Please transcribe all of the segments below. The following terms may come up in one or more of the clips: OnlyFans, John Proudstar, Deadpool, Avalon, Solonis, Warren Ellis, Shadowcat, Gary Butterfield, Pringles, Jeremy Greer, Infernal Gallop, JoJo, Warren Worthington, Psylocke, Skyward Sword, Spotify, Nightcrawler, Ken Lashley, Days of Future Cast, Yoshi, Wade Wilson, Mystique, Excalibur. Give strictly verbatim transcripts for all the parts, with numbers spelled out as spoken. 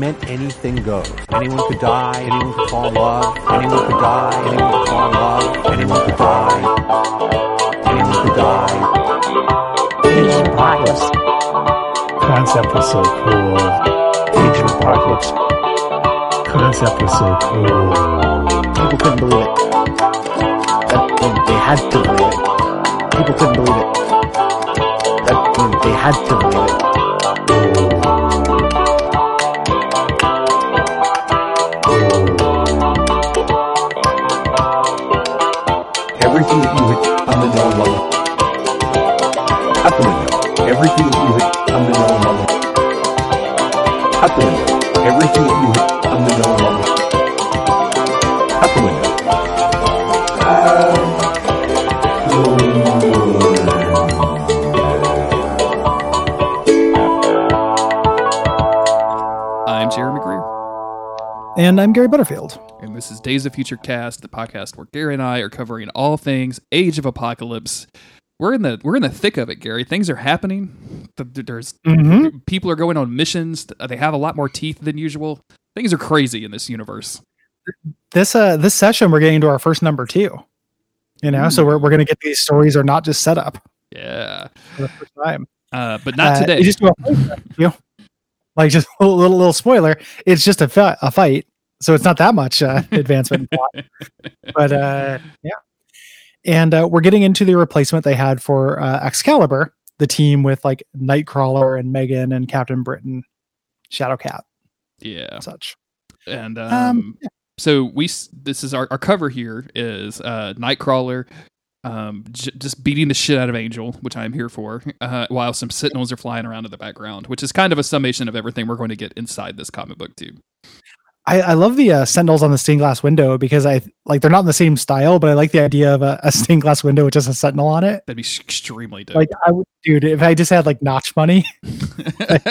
meant anything goes. Anyone could die, anyone could fall in love, anyone could die, anyone could fall in love, anyone could die, anyone could die. Age of Apocalypse. Concept was so cool. Age of Apocalypse. Concept was so cool. People couldn't believe it. That, they, they had to believe it. People couldn't believe it. That, they had to believe it. Everything that you hit on the dollar level. Out the window. Everything that you hit on the dollar level. Out the window. I'm Jeremy Greer. And I'm Gary Butterfield. And this is Days of Future Cast, the podcast where Gary and I are covering all things Age of Apocalypse. We're in the we're in the thick of it, Gary. Things are happening. There's mm-hmm. people are going on missions. They have a lot more teeth than usual. Things are crazy in this universe. This uh this session we're getting to our first number two. You know, mm. so we're we're gonna get these stories are not just set up. Yeah, for the first time. Uh, but not uh, today. Just do a fight, you know? Like just a little little spoiler. It's just a fi- a fight, so it's not that much uh, advancement. But uh, yeah. And uh, we're getting into the replacement they had for uh, Excalibur, the team with like Nightcrawler and Megan and Captain Britain, Shadowcat, yeah, and such. And um, um, yeah. so we this is our, our cover here is uh, Nightcrawler, um, j- just beating the shit out of Angel, which I am here for, uh, while some Sentinels are flying around in the background, which is kind of a summation of everything we're going to get inside this comic book too. I, I love the uh, Sentinels on the stained glass window because I like they're not in the same style, but I like the idea of a, a stained glass window with just a Sentinel on it. That'd be extremely dope. Like, I would, dude, if I just had like notch money, like,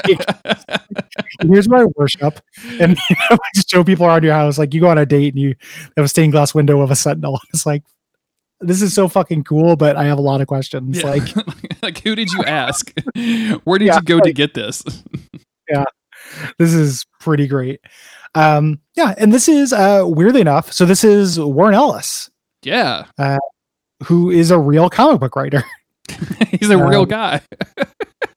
here's my worship, and you know, I just show people around your house. Like, you go on a date and you have a stained glass window of a Sentinel. It's like, this is so fucking cool, but I have a lot of questions. Yeah. Like, like, who did you ask? Where did yeah, you go like, to get this? Yeah, this is pretty great. Um, yeah, and this is, uh, weirdly enough, so this is Warren Ellis. Yeah. Uh, who is a real comic book writer. He's a um, real guy.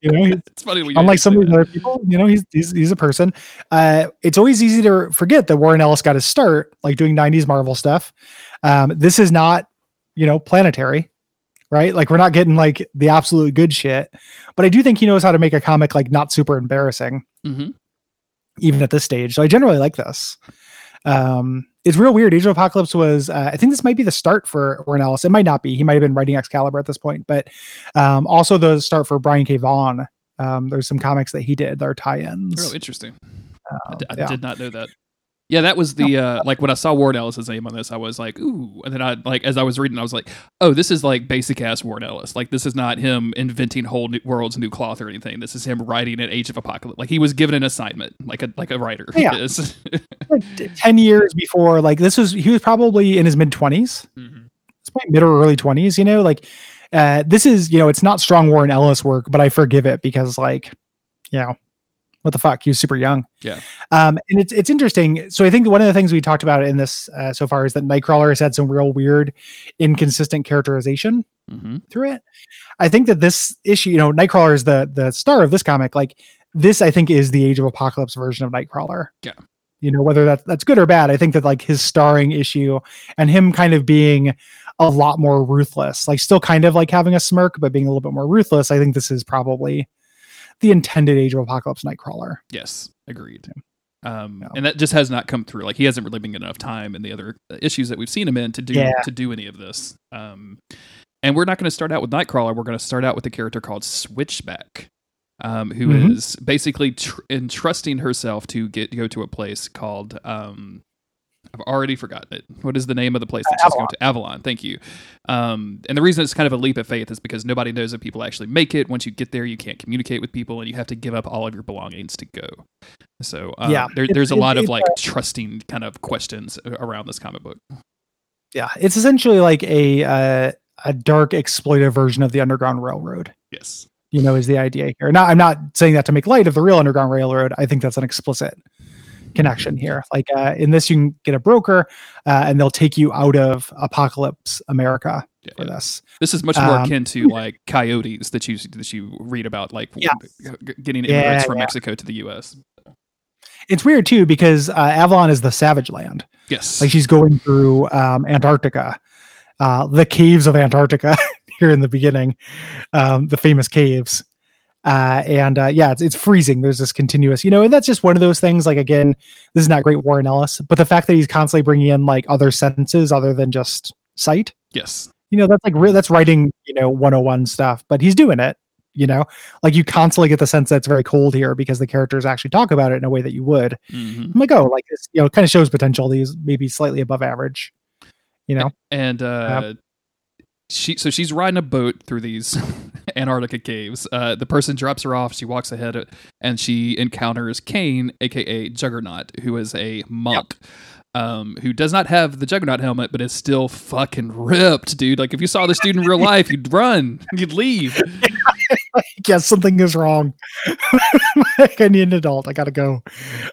You know, he's, it's funny when you unlike some of these other people, you know, he's, he's, he's a person. Uh, it's always easy to forget that Warren Ellis got his start, like, doing nineties Marvel stuff. Um, this is not, you know, planetary, right? Like, we're not getting, like, the absolute good shit. But I do think he knows how to make a comic, like, not super embarrassing. Mm-hmm. Even at this stage. So I generally like this. Um, it's real weird. Age of Apocalypse was, uh, I think this might be the start for Warren Ellis. It might not be. He might have been writing Excalibur at this point, but um, also the start for Brian K Vaughan. Um, there's some comics that he did that are tie-ins. Oh, interesting. Um, I, d- I yeah. did not know that. Yeah, that was the, uh, like when I saw Warren Ellis' name on this, I was like, ooh. And then I, like, as I was reading, I was like, oh, this is like basic ass Warren Ellis. Like, this is not him inventing whole new worlds, new cloth or anything. This is him writing an Age of Apocalypse. Like, he was given an assignment, like a, like a writer. Yeah. Is. Like ten years before, like this was, he was probably in his mid twenties, mm-hmm. It's probably mid or early twenties, you know, like, uh, this is, you know, it's not strong Warren Ellis work, but I forgive it because like, you know, what the fuck? He was super young. Yeah. Um, and it's, it's interesting. So I think one of the things we talked about in this uh, so far is that Nightcrawler has had some real weird, inconsistent characterization mm-hmm. through it. I think that this issue, you know, Nightcrawler is the, the star of this comic. Like this, I think is the Age of Apocalypse version of Nightcrawler. Yeah. You know, whether that, that's good or bad. I think that like his starring issue and him kind of being a lot more ruthless, like still kind of like having a smirk, but being a little bit more ruthless. I think this is probably the intended Age of Apocalypse Nightcrawler. Yes, agreed. Um, no. And that just has not come through. Like he hasn't really been enough time in the other issues that we've seen him in to do yeah. to do any of this. Um, and we're not going to start out with Nightcrawler. We're going to start out with a character called Switchback, um, who mm-hmm. is basically tr- entrusting herself to get to go to a place called. Um, I've already forgotten it. What is the name of the place? That uh, she's going to? Avalon. Thank you. Um, and the reason it's kind of a leap of faith is because nobody knows if people actually make it. Once you get there, you can't communicate with people and you have to give up all of your belongings to go. So um, yeah, there, there's it, a lot it, of like uh, trusting kind of questions around this comic book. Yeah. It's essentially like a, uh, a dark exploitive version of the Underground Railroad. Yes. You know, is the idea here. Now, I'm not saying that to make light of the real Underground Railroad. I think that's an explicit connection here. Like uh, in this, you can get a broker uh, and they'll take you out of Apocalypse America yeah, for yeah. this. This is much more um, akin to like coyotes that you that you read about, like yeah. getting immigrants yeah, from yeah. Mexico to the U S. It's weird too because uh, Avalon is the Savage Land. Yes, like she's going through um, Antarctica, uh, the caves of Antarctica here in the beginning, um, the famous caves. Uh, and uh, yeah, it's, it's freezing. There's this continuous, you know, and that's just one of those things. Like, again, this is not great Warren Ellis, but the fact that he's constantly bringing in like other sentences other than just sight. Yes. You know, that's like real, that's writing, you know, one oh one stuff, but he's doing it, you know, like you constantly get the sense that it's very cold here because the characters actually talk about it in a way that you would. Mm-hmm. I'm like, oh, like this, you know, it kind of shows potential. These maybe slightly above average, you know, and, uh, yeah. She so she's riding a boat through these Antarctica caves. Uh, the person drops her off. She walks ahead and she encounters Kane, aka Juggernaut, who is a monk, yep. um, who does not have the Juggernaut helmet, but is still fucking ripped, dude. Like if you saw this dude in real life, you'd run, you'd leave. I guess something is wrong. Like I need an adult. I gotta go.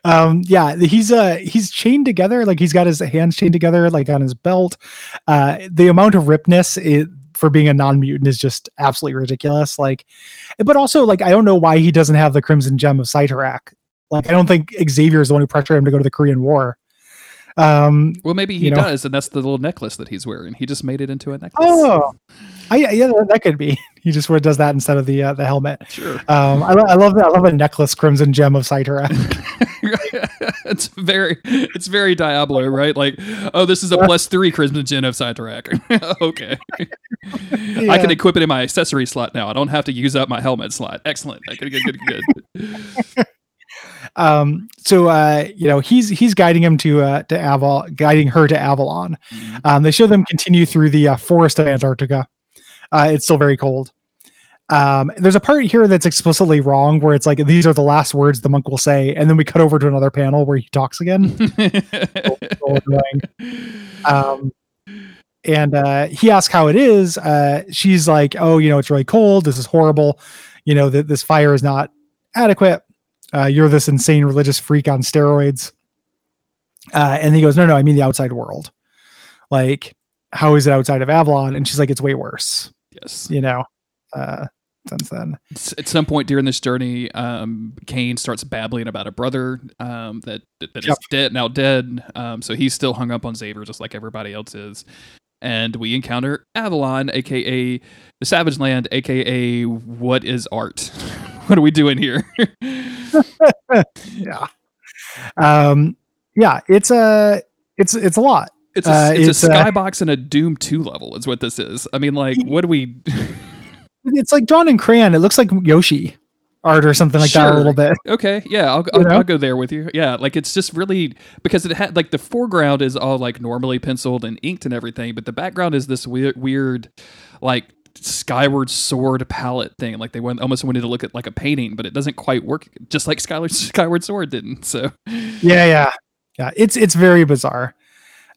Um, yeah, he's uh he's chained together. Like he's got his hands chained together, like on his belt. Uh, the amount of ripness it, for being a non-mutant is just absolutely ridiculous. Like, but also like I don't know why he doesn't have the Crimson Gem of Cyttorak. Like I don't think Xavier is the one who pressured him to go to the Korean War. Um, well, maybe he you know. does, and that's the little necklace that he's wearing. He just made it into a necklace. Oh, I, yeah, that could be. He just sort of does that instead of the uh, the helmet. Sure. Um, I, I love that. I love a necklace, Crimson Gem of Cyttorak. It's very, it's very Diablo, right? Like, oh, this is a plus three Crimson Gem of Cyttorak. Okay, yeah. I can equip it in my accessory slot now. I don't have to use up my helmet slot. Excellent. Good, good, good, good. Um, so, uh, you know, he's, he's guiding him to, uh, to Aval, guiding her to Avalon. Um, they show them continue through the uh, forest of Antarctica. Uh, it's still very cold. Um, there's a part here that's explicitly wrong where it's like, these are the last words the monk will say. And then we cut over to another panel where he talks again. um, and, uh, he asks how it is. Uh, she's like, oh, you know, it's really cold. This is horrible. You know, that this fire is not adequate. Uh, you're this insane religious freak on steroids. Uh, and he goes, no, no, I mean the outside world. Like, how is it outside of Avalon? And she's like, it's way worse. Yes. You know, uh, since then. At some point during this journey, um, Kane starts babbling about a brother um, that, that yep. is dead, now dead. Um, so he's still hung up on Xavier, just like everybody else is. And we encounter Avalon, a k a the Savage Land, a k a what is art? What are we doing here? yeah. Um, yeah, it's a, it's, it's a lot. It's a, uh, it's it's a skybox uh, and a Doom two level is what this is. I mean, like, what do we, it's like drawn in crayon. It looks like Yoshi art or something like sure. that a little bit. Okay. Yeah. I'll, I'll, I'll go there with you. Yeah. Like, it's just really, because it had like the foreground is all like normally penciled and inked and everything, but the background is this weird, weird, like, Skyward Sword palette thing, like they went almost wanted to look at like a painting, but it doesn't quite work, just like Skyward Skyward Sword didn't. So, yeah, yeah, yeah. It's it's very bizarre.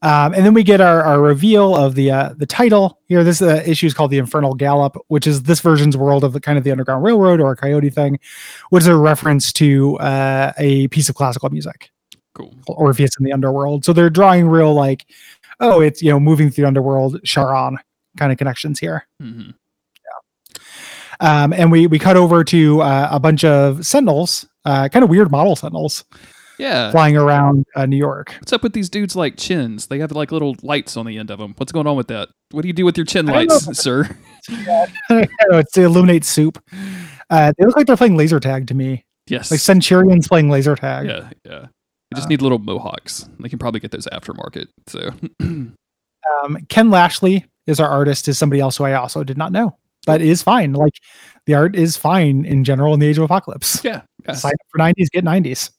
Um, and then we get our, our reveal of the uh, the title here. This uh, issue is called the Infernal Gallop, which is this version's world of the kind of the Underground Railroad or a Coyote thing, which is a reference to uh, a piece of classical music. Cool. Orpheus in the Underworld. So they're drawing real like, oh, it's you know moving through the underworld, Charon. Kind of connections here. Mm-hmm. Yeah. Um, and we, we cut over to uh, a bunch of sentinels, uh, kind of weird model sentinels. Yeah. Flying around uh, New York. What's up with these dudes like chins? They have like little lights on the end of them. What's going on with that? What do you do with your chin lights, sir? Yeah, I don't know. It's to illuminate soup. Uh, they look like they're playing laser tag to me. Yes. Like Centurions playing laser tag. Yeah. Yeah. They just uh, need little mohawks. They can probably get those aftermarket. So um, Ken Lashley is our artist is somebody else who I also did not know, but is fine. Like the art is fine in general in the Age of Apocalypse. Yeah. Yes. Sign up for nineties, get nineties,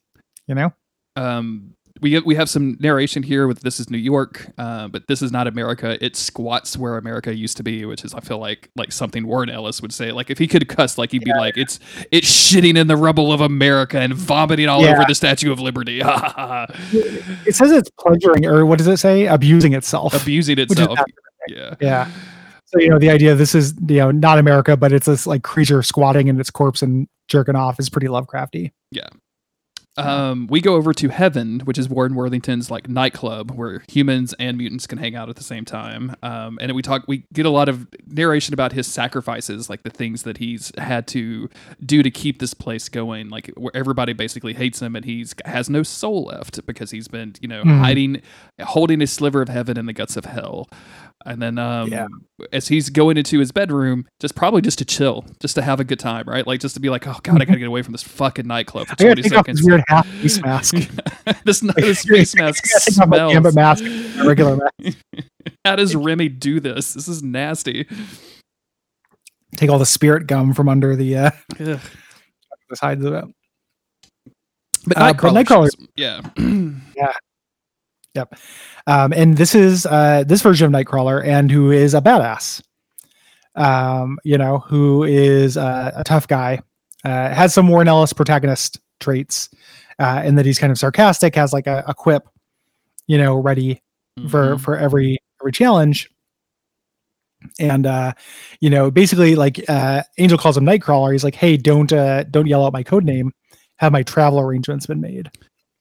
you know? Um, we, we have some narration here with, this is New York, uh, but this is not America. It squats where America used to be, which is, I feel like, like something Warren Ellis would say, like if he could cuss, like he'd yeah. be like, it's, it's shitting in the rubble of America and vomiting all yeah. over the Statue of Liberty. It says it's plundering, or what does it say? Abusing itself. Abusing itself. Yeah. Yeah. So, you know, the idea this is, you know, not America, but it's this like creature squatting in its corpse and jerking off is pretty Lovecrafty. Yeah. Um, we go over to Heaven, which is Warren Worthington's like nightclub where humans and mutants can hang out at the same time. Um, and we talk, we get a lot of narration about his sacrifices, like the things that he's had to do to keep this place going, like where everybody basically hates him and he's has no soul left because he's been, you know, mm. hiding, holding a sliver of heaven in the guts of hell. And then um, yeah. as he's going into his bedroom, just probably just to chill, just to have a good time, right? Like just to be like, oh God, I gotta get away from this fucking nightclub for twenty I take seconds. Off this weird half face mask. this like, this face mask smells. Gambit mask, regular mask. How does Remy do this? This is nasty. Take all the spirit gum from under the uh, yeah. sides of it. But uh, Nightcrawler, yeah, yeah. Yep. Um, and this is uh, this version of Nightcrawler, and who is a badass, um, you know, who is uh, a tough guy, uh, has some Warren Ellis protagonist traits, uh, in that he's kind of sarcastic, has like a, a quip, you know, ready mm-hmm. for, for every every challenge. And, uh, you know, basically like uh, Angel calls him Nightcrawler. He's like, hey, don't uh, don't yell out my code name. Have my travel arrangements been made?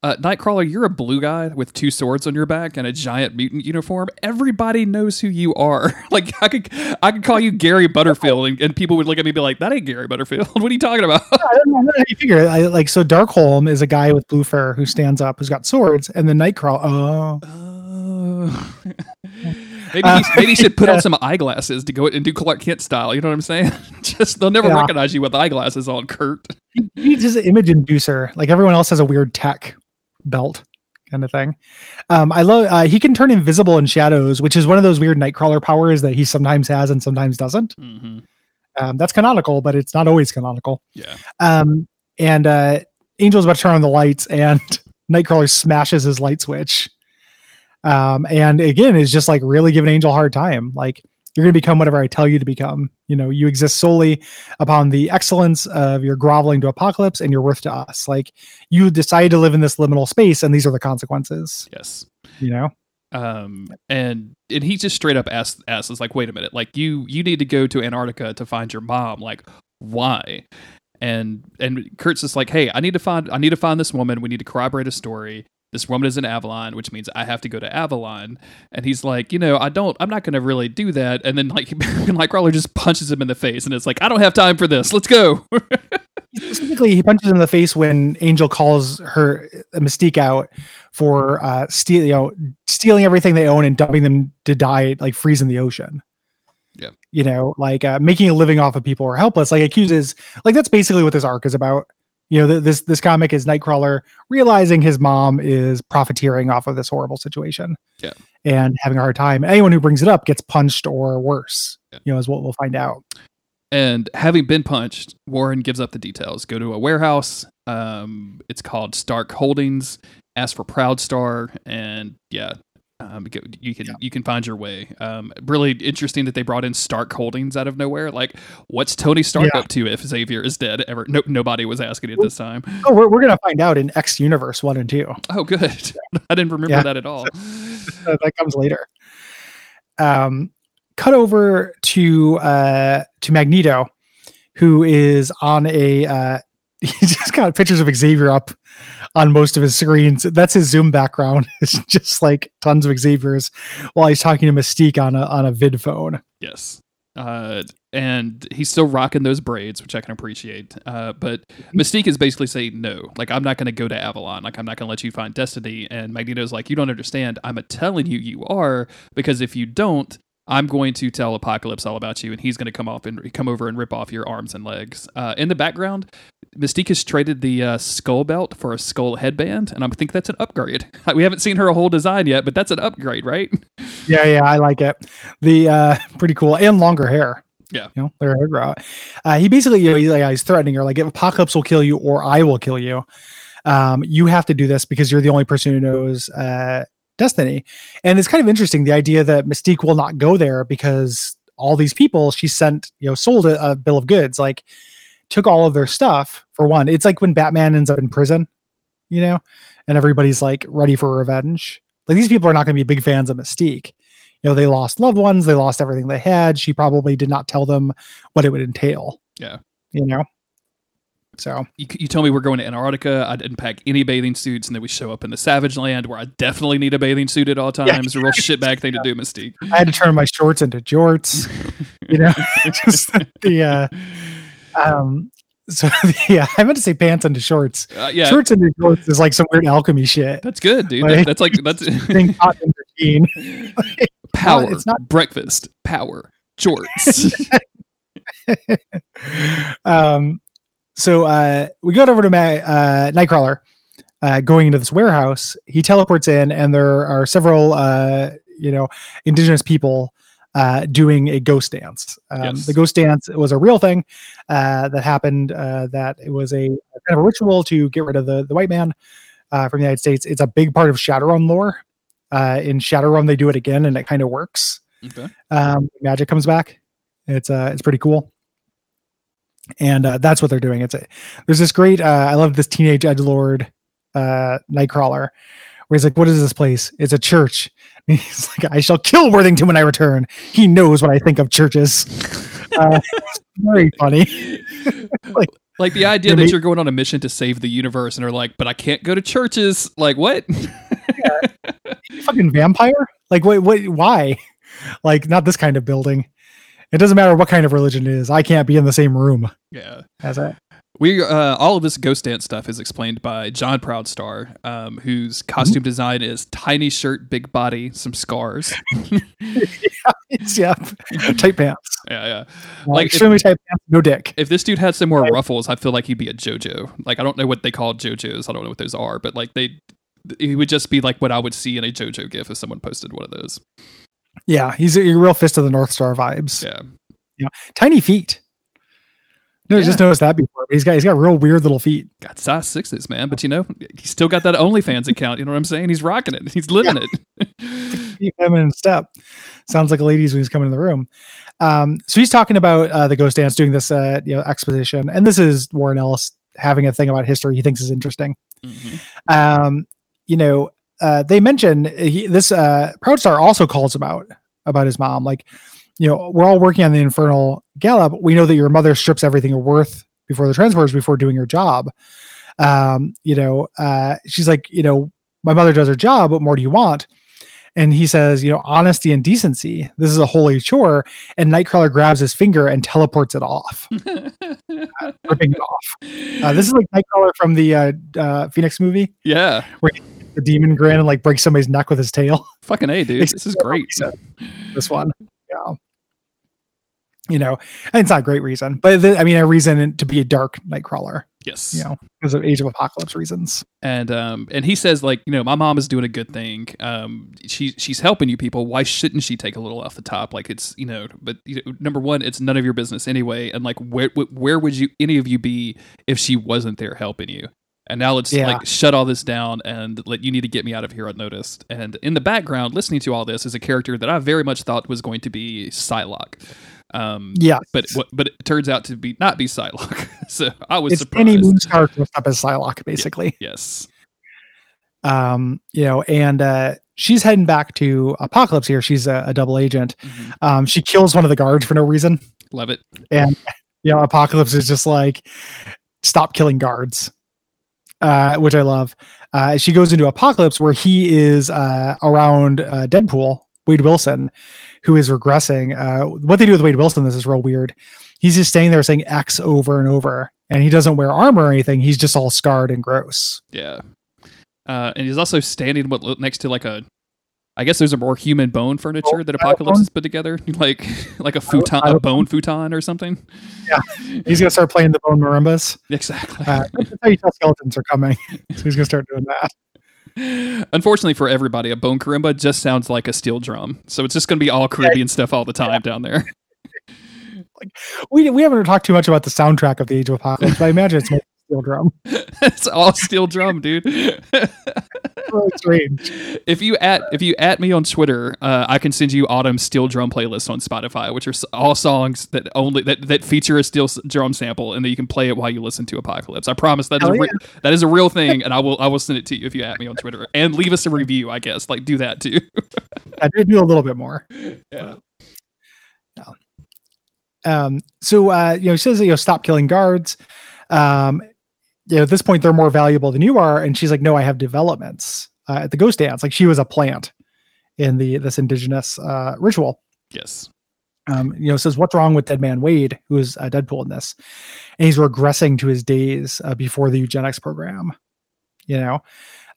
Uh, Nightcrawler, you're a blue guy with two swords on your back and a giant mutant uniform. Everybody knows who you are. Like I could, I could call you Gary Butterfield, and, and people would look at me and be like, "That ain't Gary Butterfield. What are you talking about?" Yeah, I don't know how you figure it. I, like so, Darkholm is a guy with blue fur who stands up, who's got swords, and the Nightcrawler. Oh, oh. maybe uh, he, maybe he should put yeah. on some eyeglasses to go and do Clark Kent style. You know what I'm saying? Just they'll never yeah. recognize you with eyeglasses on, Kurt. He's just an image inducer. Like everyone else has a weird tech belt kind of thing. Um, I love, uh, he can turn invisible in shadows, which is one of those weird Nightcrawler powers that he sometimes has and sometimes doesn't. Mm-hmm. Um, that's canonical, but it's not always canonical. Yeah. Um, and uh, Angel's about to turn on the lights and Nightcrawler smashes his light switch. Um, and again, is just like really giving Angel a hard time. Like, you're going to become whatever I tell you to become. You know, you exist solely upon the excellence of your groveling to Apocalypse and your worth to us. Like, you decided to live in this liminal space, and these are the consequences. Yes. You know? Um, and, and he just straight up asks, asks us, like, wait a minute. Like, you you need to go to Antarctica to find your mom. Like, why? And and Kurt's just like, hey, I need to find I need to find this woman. We need to corroborate a story. This woman is in Avalon, which means I have to go to Avalon. And he's like, you know, I don't, I'm not going to really do that. And then like, Nightcrawler just punches him in the face and it's like, I don't have time for this. Let's go. Specifically, he punches him in the face when Angel calls her Mystique out for uh, steal, you know, stealing everything they own and dumping them to die, like freeze in the ocean. Yeah. You know, like uh, making a living off of people who are helpless. Like accuses, like that's basically what this arc is about. You know, th- this this comic is Nightcrawler realizing his mom is profiteering off of this horrible situation yeah. and having a hard time. Anyone who brings it up gets punched or worse, yeah. you know, is what we'll find out. And having been punched, Warren gives up the details. Go to a warehouse. Um, it's called Stark Holdings. Ask for Proudstar. And yeah, um, you can yeah. you can find your way. Um, really interesting that they brought in Stark Holdings out of nowhere. Like, what's Tony Stark yeah. up to if Xavier is dead? Ever? No, nobody was asking it this time. Oh, we're we're gonna find out in X Universe one and two. Oh, good. Yeah. I didn't remember yeah. that at all. So that comes later. Um, cut over to uh to Magneto, who is on a uh, he's just got pictures of Xavier up on most of his screens. That's his Zoom background. It's just like tons of Xavier's while he's talking to Mystique on a on a vid phone. Yes. Uh, and he's still rocking those braids, which I can appreciate. Uh, but Mystique is basically saying, no, like, I'm not going to go to Avalon. Like, I'm not going to let you find Destiny. And Magneto's like, you don't understand. I'm a telling you you are, because if you don't, I'm going to tell Apocalypse all about you, and he's going to come off and come over and rip off your arms and legs. Uh, in the background, Mystique has traded the uh, skull belt for a skull headband, and I think that's an upgrade. We haven't seen her whole design yet, but that's an upgrade, right? Yeah, yeah, I like it. The uh, pretty cool and longer hair. Yeah, you know, their hair grow out. Uh, he basically, you know, he's, like, he's threatening her, like, if Apocalypse will kill you, or I will kill you. Um, you have to do this because you're the only person who knows. Uh, Destiny. And it's kind of interesting, the idea that Mystique will not go there because all these people she sent, you know, sold a, a bill of goods, like took all of their stuff. For one, it's like when Batman ends up in prison, you know, and everybody's like ready for revenge. Like, these people are not going to be big fans of Mystique. You know, they lost loved ones, they lost everything they had. She probably did not tell them what it would entail. Yeah, you know. So you, you tell me we're going to Antarctica. I didn't pack any bathing suits, and then we show up in the Savage Land where I definitely need a bathing suit at all times. Yeah. It's a real shitbag thing yeah. to do, Mystique. I had to turn my shorts into jorts. You know, just the uh, um. So yeah, I meant to say pants into shorts. Uh, yeah, shorts into shorts is like some weird alchemy shit. That's good, dude. Like, that, that's like that's thing hot and routine. Like, power. No, it's not breakfast. Power jorts. um. So uh, we go over to Ma- uh, Nightcrawler, uh, going into this warehouse. He teleports in, and there are several, uh, you know, indigenous people uh, doing a ghost dance. Um, yes. The ghost dance was a real thing uh, that happened. Uh, that it was a kind of a ritual to get rid of the, the white man uh, from the United States. It's a big part of Shadowrun lore. Uh, in Shadowrun, they do it again, and it kind of works. Okay. Um, magic comes back. It's uh, it's pretty cool. And uh, that's what they're doing. It's a, there's this great. Uh, I love this teenage edgelord uh, Nightcrawler, where he's like, "What is this place? It's a church." And he's like, "I shall kill Worthington when I return." He knows what I think of churches. Uh, it's very funny. like, like the idea that you're going on a mission to save the universe, and they're like, "But I can't go to churches." Like what? Yeah. Fucking vampire? Like what? What? Why? Like not this kind of building. It doesn't matter what kind of religion it is. I can't be in the same room. Yeah. As I. We, uh, all of this ghost dance stuff is explained by John Proudstar, um, whose costume design is tiny shirt, big body, some scars. yeah, it's, yeah. Tight pants. Yeah, yeah. Well, like extremely if, tight pants, no dick. If this dude had some more right. ruffles, I feel like he'd be a JoJo. Like, I don't know what they call JoJos. I don't know what those are, but like they, he would just be like what I would see in a JoJo GIF if someone posted one of those. Yeah, he's a real Fist of the North Star vibes. Yeah, yeah. Tiny feet. No, yeah. I just noticed that before. He's got he's got real weird little feet. Got size sixes, man. But you know, he's still got that OnlyFans account. You know what I'm saying? He's rocking it. He's living yeah. it. Feminine step. Sounds like a ladies when he's coming in the room. Um, so he's talking about uh, the ghost dance, doing this uh, you know exposition, and this is Warren Ellis having a thing about history he thinks is interesting. Mm-hmm. Um, you know. Uh, they mention he, this uh, Proudstar also calls him out about his mom. Like, you know, we're all working on the Infernal Gallop. We know that your mother strips everything of worth before the transfers, before doing her job. Um, you know, uh, she's like, you know, my mother does her job. What more do you want? And he says, you know, honesty and decency. This is a holy chore. And Nightcrawler grabs his finger and teleports it off, uh, ripping it off. Uh, this is like Nightcrawler from the uh, uh, Phoenix movie. Yeah. Where he, the demon grin and like break somebody's neck with his tail. Fucking A, dude. This is great. This one. Yeah. You know, and it's not a great reason, but the, I mean, a reason to be a dark Nightcrawler. Yes. You know, because of Age of Apocalypse reasons. And, um, and he says like, you know, my mom is doing a good thing. Um, she, she's helping you people. Why shouldn't she take a little off the top? Like it's, you know, but you know, number one, it's none of your business anyway. And like, where, where would you, any of you be if she wasn't there helping you? And now let's yeah. like shut all this down and let you need to get me out of here unnoticed. And in the background, listening to all this is a character that I very much thought was going to be Psylocke. Um, yeah, but but it turns out to be not be Psylocke. So I was it's surprised. Any Moonstar dressed up as Psylocke, basically. Yeah. Yes. Um, you know, and uh, she's heading back to Apocalypse here. She's a, a double agent. Mm-hmm. Um, she kills one of the guards for no reason. Love it. And you know, Apocalypse is just like, stop killing guards. Uh, which I love. Uh, she goes into Apocalypse where he is uh, around uh, Deadpool, Wade Wilson, who is regressing. Uh, what they do with Wade Wilson, this is real weird. He's just staying there saying X over and over, and he doesn't wear armor or anything. He's just all scarred and gross. Yeah. Uh, and he's also standing next to like a, I guess there's a more human bone furniture oh, that Apocalypse has put together, like like a futon, a bone futon or something. Yeah, he's gonna start playing the bone marimbas. Exactly. Uh, that's how you tell skeletons are coming. So he's gonna start doing that. Unfortunately for everybody, a bone karimba just sounds like a steel drum, so it's just gonna be all Caribbean yeah. stuff all the time yeah. down there. Like we we haven't talked too much about the soundtrack of the Age of Apocalypse, but I imagine it's more steel drum. It's all steel drum, dude. Really strange. If you at if you at me on Twitter, uh, I can send you Autumn's steel drum playlist on Spotify, which are all songs that only that, that feature a steel drum sample, and that you can play it while you listen to Apocalypse. I promise that is a re- yeah. that is a real thing, and I will I will send it to you if you at me on Twitter and leave us a review. I guess like do that too. I did do a little bit more. Yeah. Um. So uh, you know, he says you know stop killing guards. um, you know, at this point they're more valuable than you are. And she's like, no, I have developments uh, at the ghost dance. Like she was a plant in the, this indigenous uh, ritual. Yes. Um, you know, says what's wrong with Dead Man Wade, who is uh, Deadpool in this, and he's regressing to his days uh, before the eugenics program, you know?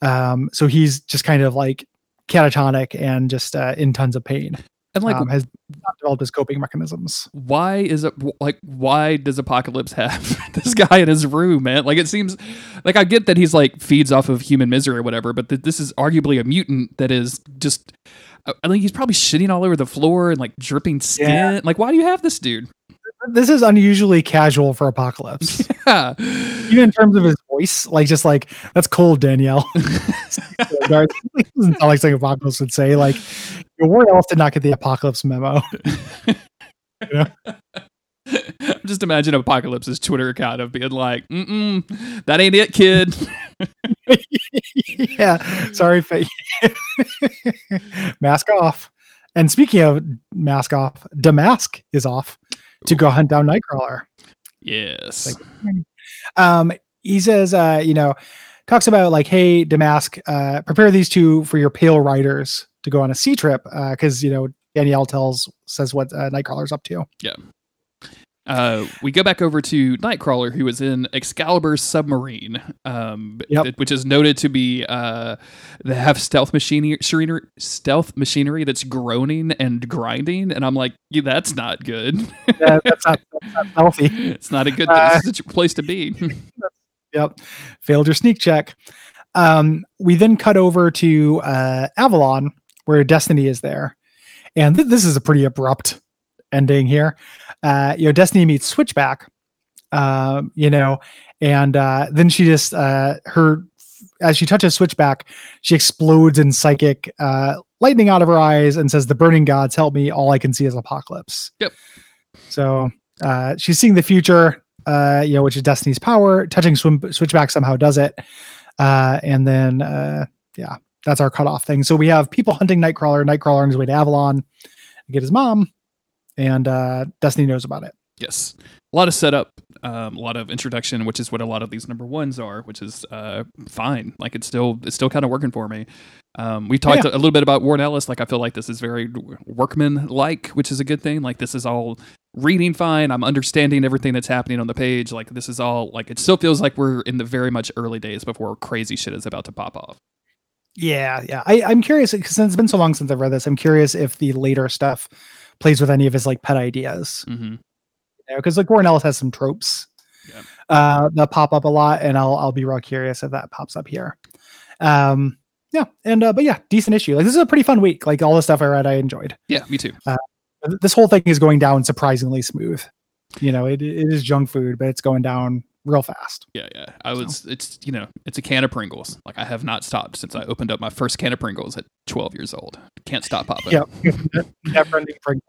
Um, so he's just kind of like catatonic and just uh, in tons of pain. And like, um, has not developed his coping mechanisms. Why is it like, why does Apocalypse have this guy in his room, man? Like, it seems like I get that he's like feeds off of human misery or whatever, but th- this is arguably a mutant that is just, I think he's probably shitting all over the floor and like dripping skin. Yeah. Like, why do you have this dude? This is unusually casual for Apocalypse. Yeah. Even in terms of his voice, like, just like, that's cold, Danielle. It doesn't sound like something Apocalypse would say. Like, Warren Ellis did not get the Apocalypse memo. You know? Just imagine Apocalypse's Twitter account of being like, mm-mm, that ain't it, kid. Yeah. Sorry. Fa- mask off. And speaking of mask off, Damask is off to go hunt down Nightcrawler. Yes. Um, he says, uh, you know, talks about like, hey, Damask, uh, prepare these two for your Pale Riders to go on a sea trip. Uh, cause you know, Danielle tells, says what uh, Nightcrawler's up to. Yeah. Uh, we go back over to Nightcrawler, who is in Excalibur's submarine, um, yep. th- which is noted to be uh, they have stealth machinery, stealth machinery that's groaning and grinding, and I'm like, yeah, that's not good. Yeah, that's, not, that's not healthy. It's not a good uh, place to be. Yep, failed your sneak check. Um, we then cut over to uh, Avalon, where Destiny is there, and th- this is a pretty abrupt ending here. Uh, you know, Destiny meets Switchback, um, you know, and uh, then she just, uh, her, as she touches Switchback, she explodes in psychic uh, lightning out of her eyes and says, the burning gods help me. All I can see is Apocalypse. Yep. So uh, she's seeing the future, uh, you know, which is Destiny's power. Touching swim- Switchback somehow does it. Uh, and then, uh, yeah, that's our cutoff thing. So we have people hunting Nightcrawler, Nightcrawler on his way to Avalon to get his mom. And uh, Destiny knows about it. Yes. A lot of setup, um, a lot of introduction, which is what a lot of these number ones are, which is uh, fine. Like, it's still it's still kind of working for me. Um, we talked yeah. a little bit about Warren Ellis. Like, I feel like this is very workman-like, which is a good thing. Like, this is all reading fine. I'm understanding everything that's happening on the page. Like, this is all, like, it still feels like we're in the very much early days before crazy shit is about to pop off. Yeah, yeah. I, I'm curious, because it's been so long since I've read this, I'm curious if the later stuff plays with any of his like pet ideas, because mm-hmm. you know, like Warren Ellis has some tropes yeah. uh, that pop up a lot, and I'll I'll be real curious if that pops up here. Um, yeah, and uh, but yeah, decent issue. Like, this is a pretty fun week. Like, all the stuff I read, I enjoyed. Yeah, me too. Uh, this whole thing is going down surprisingly smooth. You know, it it is junk food, but it's going down real fast. Yeah, yeah. I was. So. It's you know, it's a can of Pringles. Like, I have not stopped since I opened up my first can of Pringles at twelve years old. Can't stop popping. Yeah, never ending Pringle.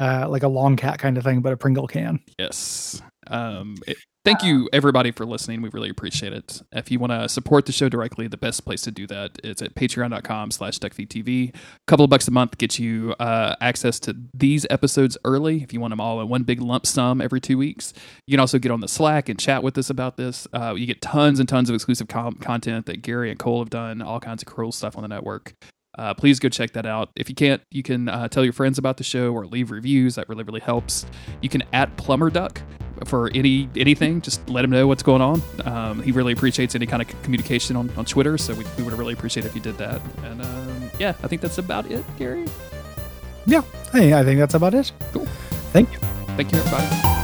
Uh, like a long cat kind of thing, but a Pringle can. Yes. Um. It, thank you everybody for listening. We really appreciate it. If you want to support the show directly, the best place to do that is at patreon dot com slash duck feed T V. A couple of bucks a month gets you uh, access to these episodes early. If you want them all in one big lump sum every two weeks, you can also get on the Slack and chat with us about this. Uh, you get tons and tons of exclusive com- content that Gary and Cole have done. All kinds of cool stuff on the network. Uh, please go check that out. If you can't, you can uh, tell your friends about the show or leave reviews. That really, really helps. You can at Plumber Duck for any anything. Just let him know what's going on. Um, he really appreciates any kind of communication on, on Twitter, so we, we would really appreciate it if you did that. And um, yeah, I think that's about it, Gary. Yeah, hey, I think that's about it. Cool. Thank you. Thank you, everybody.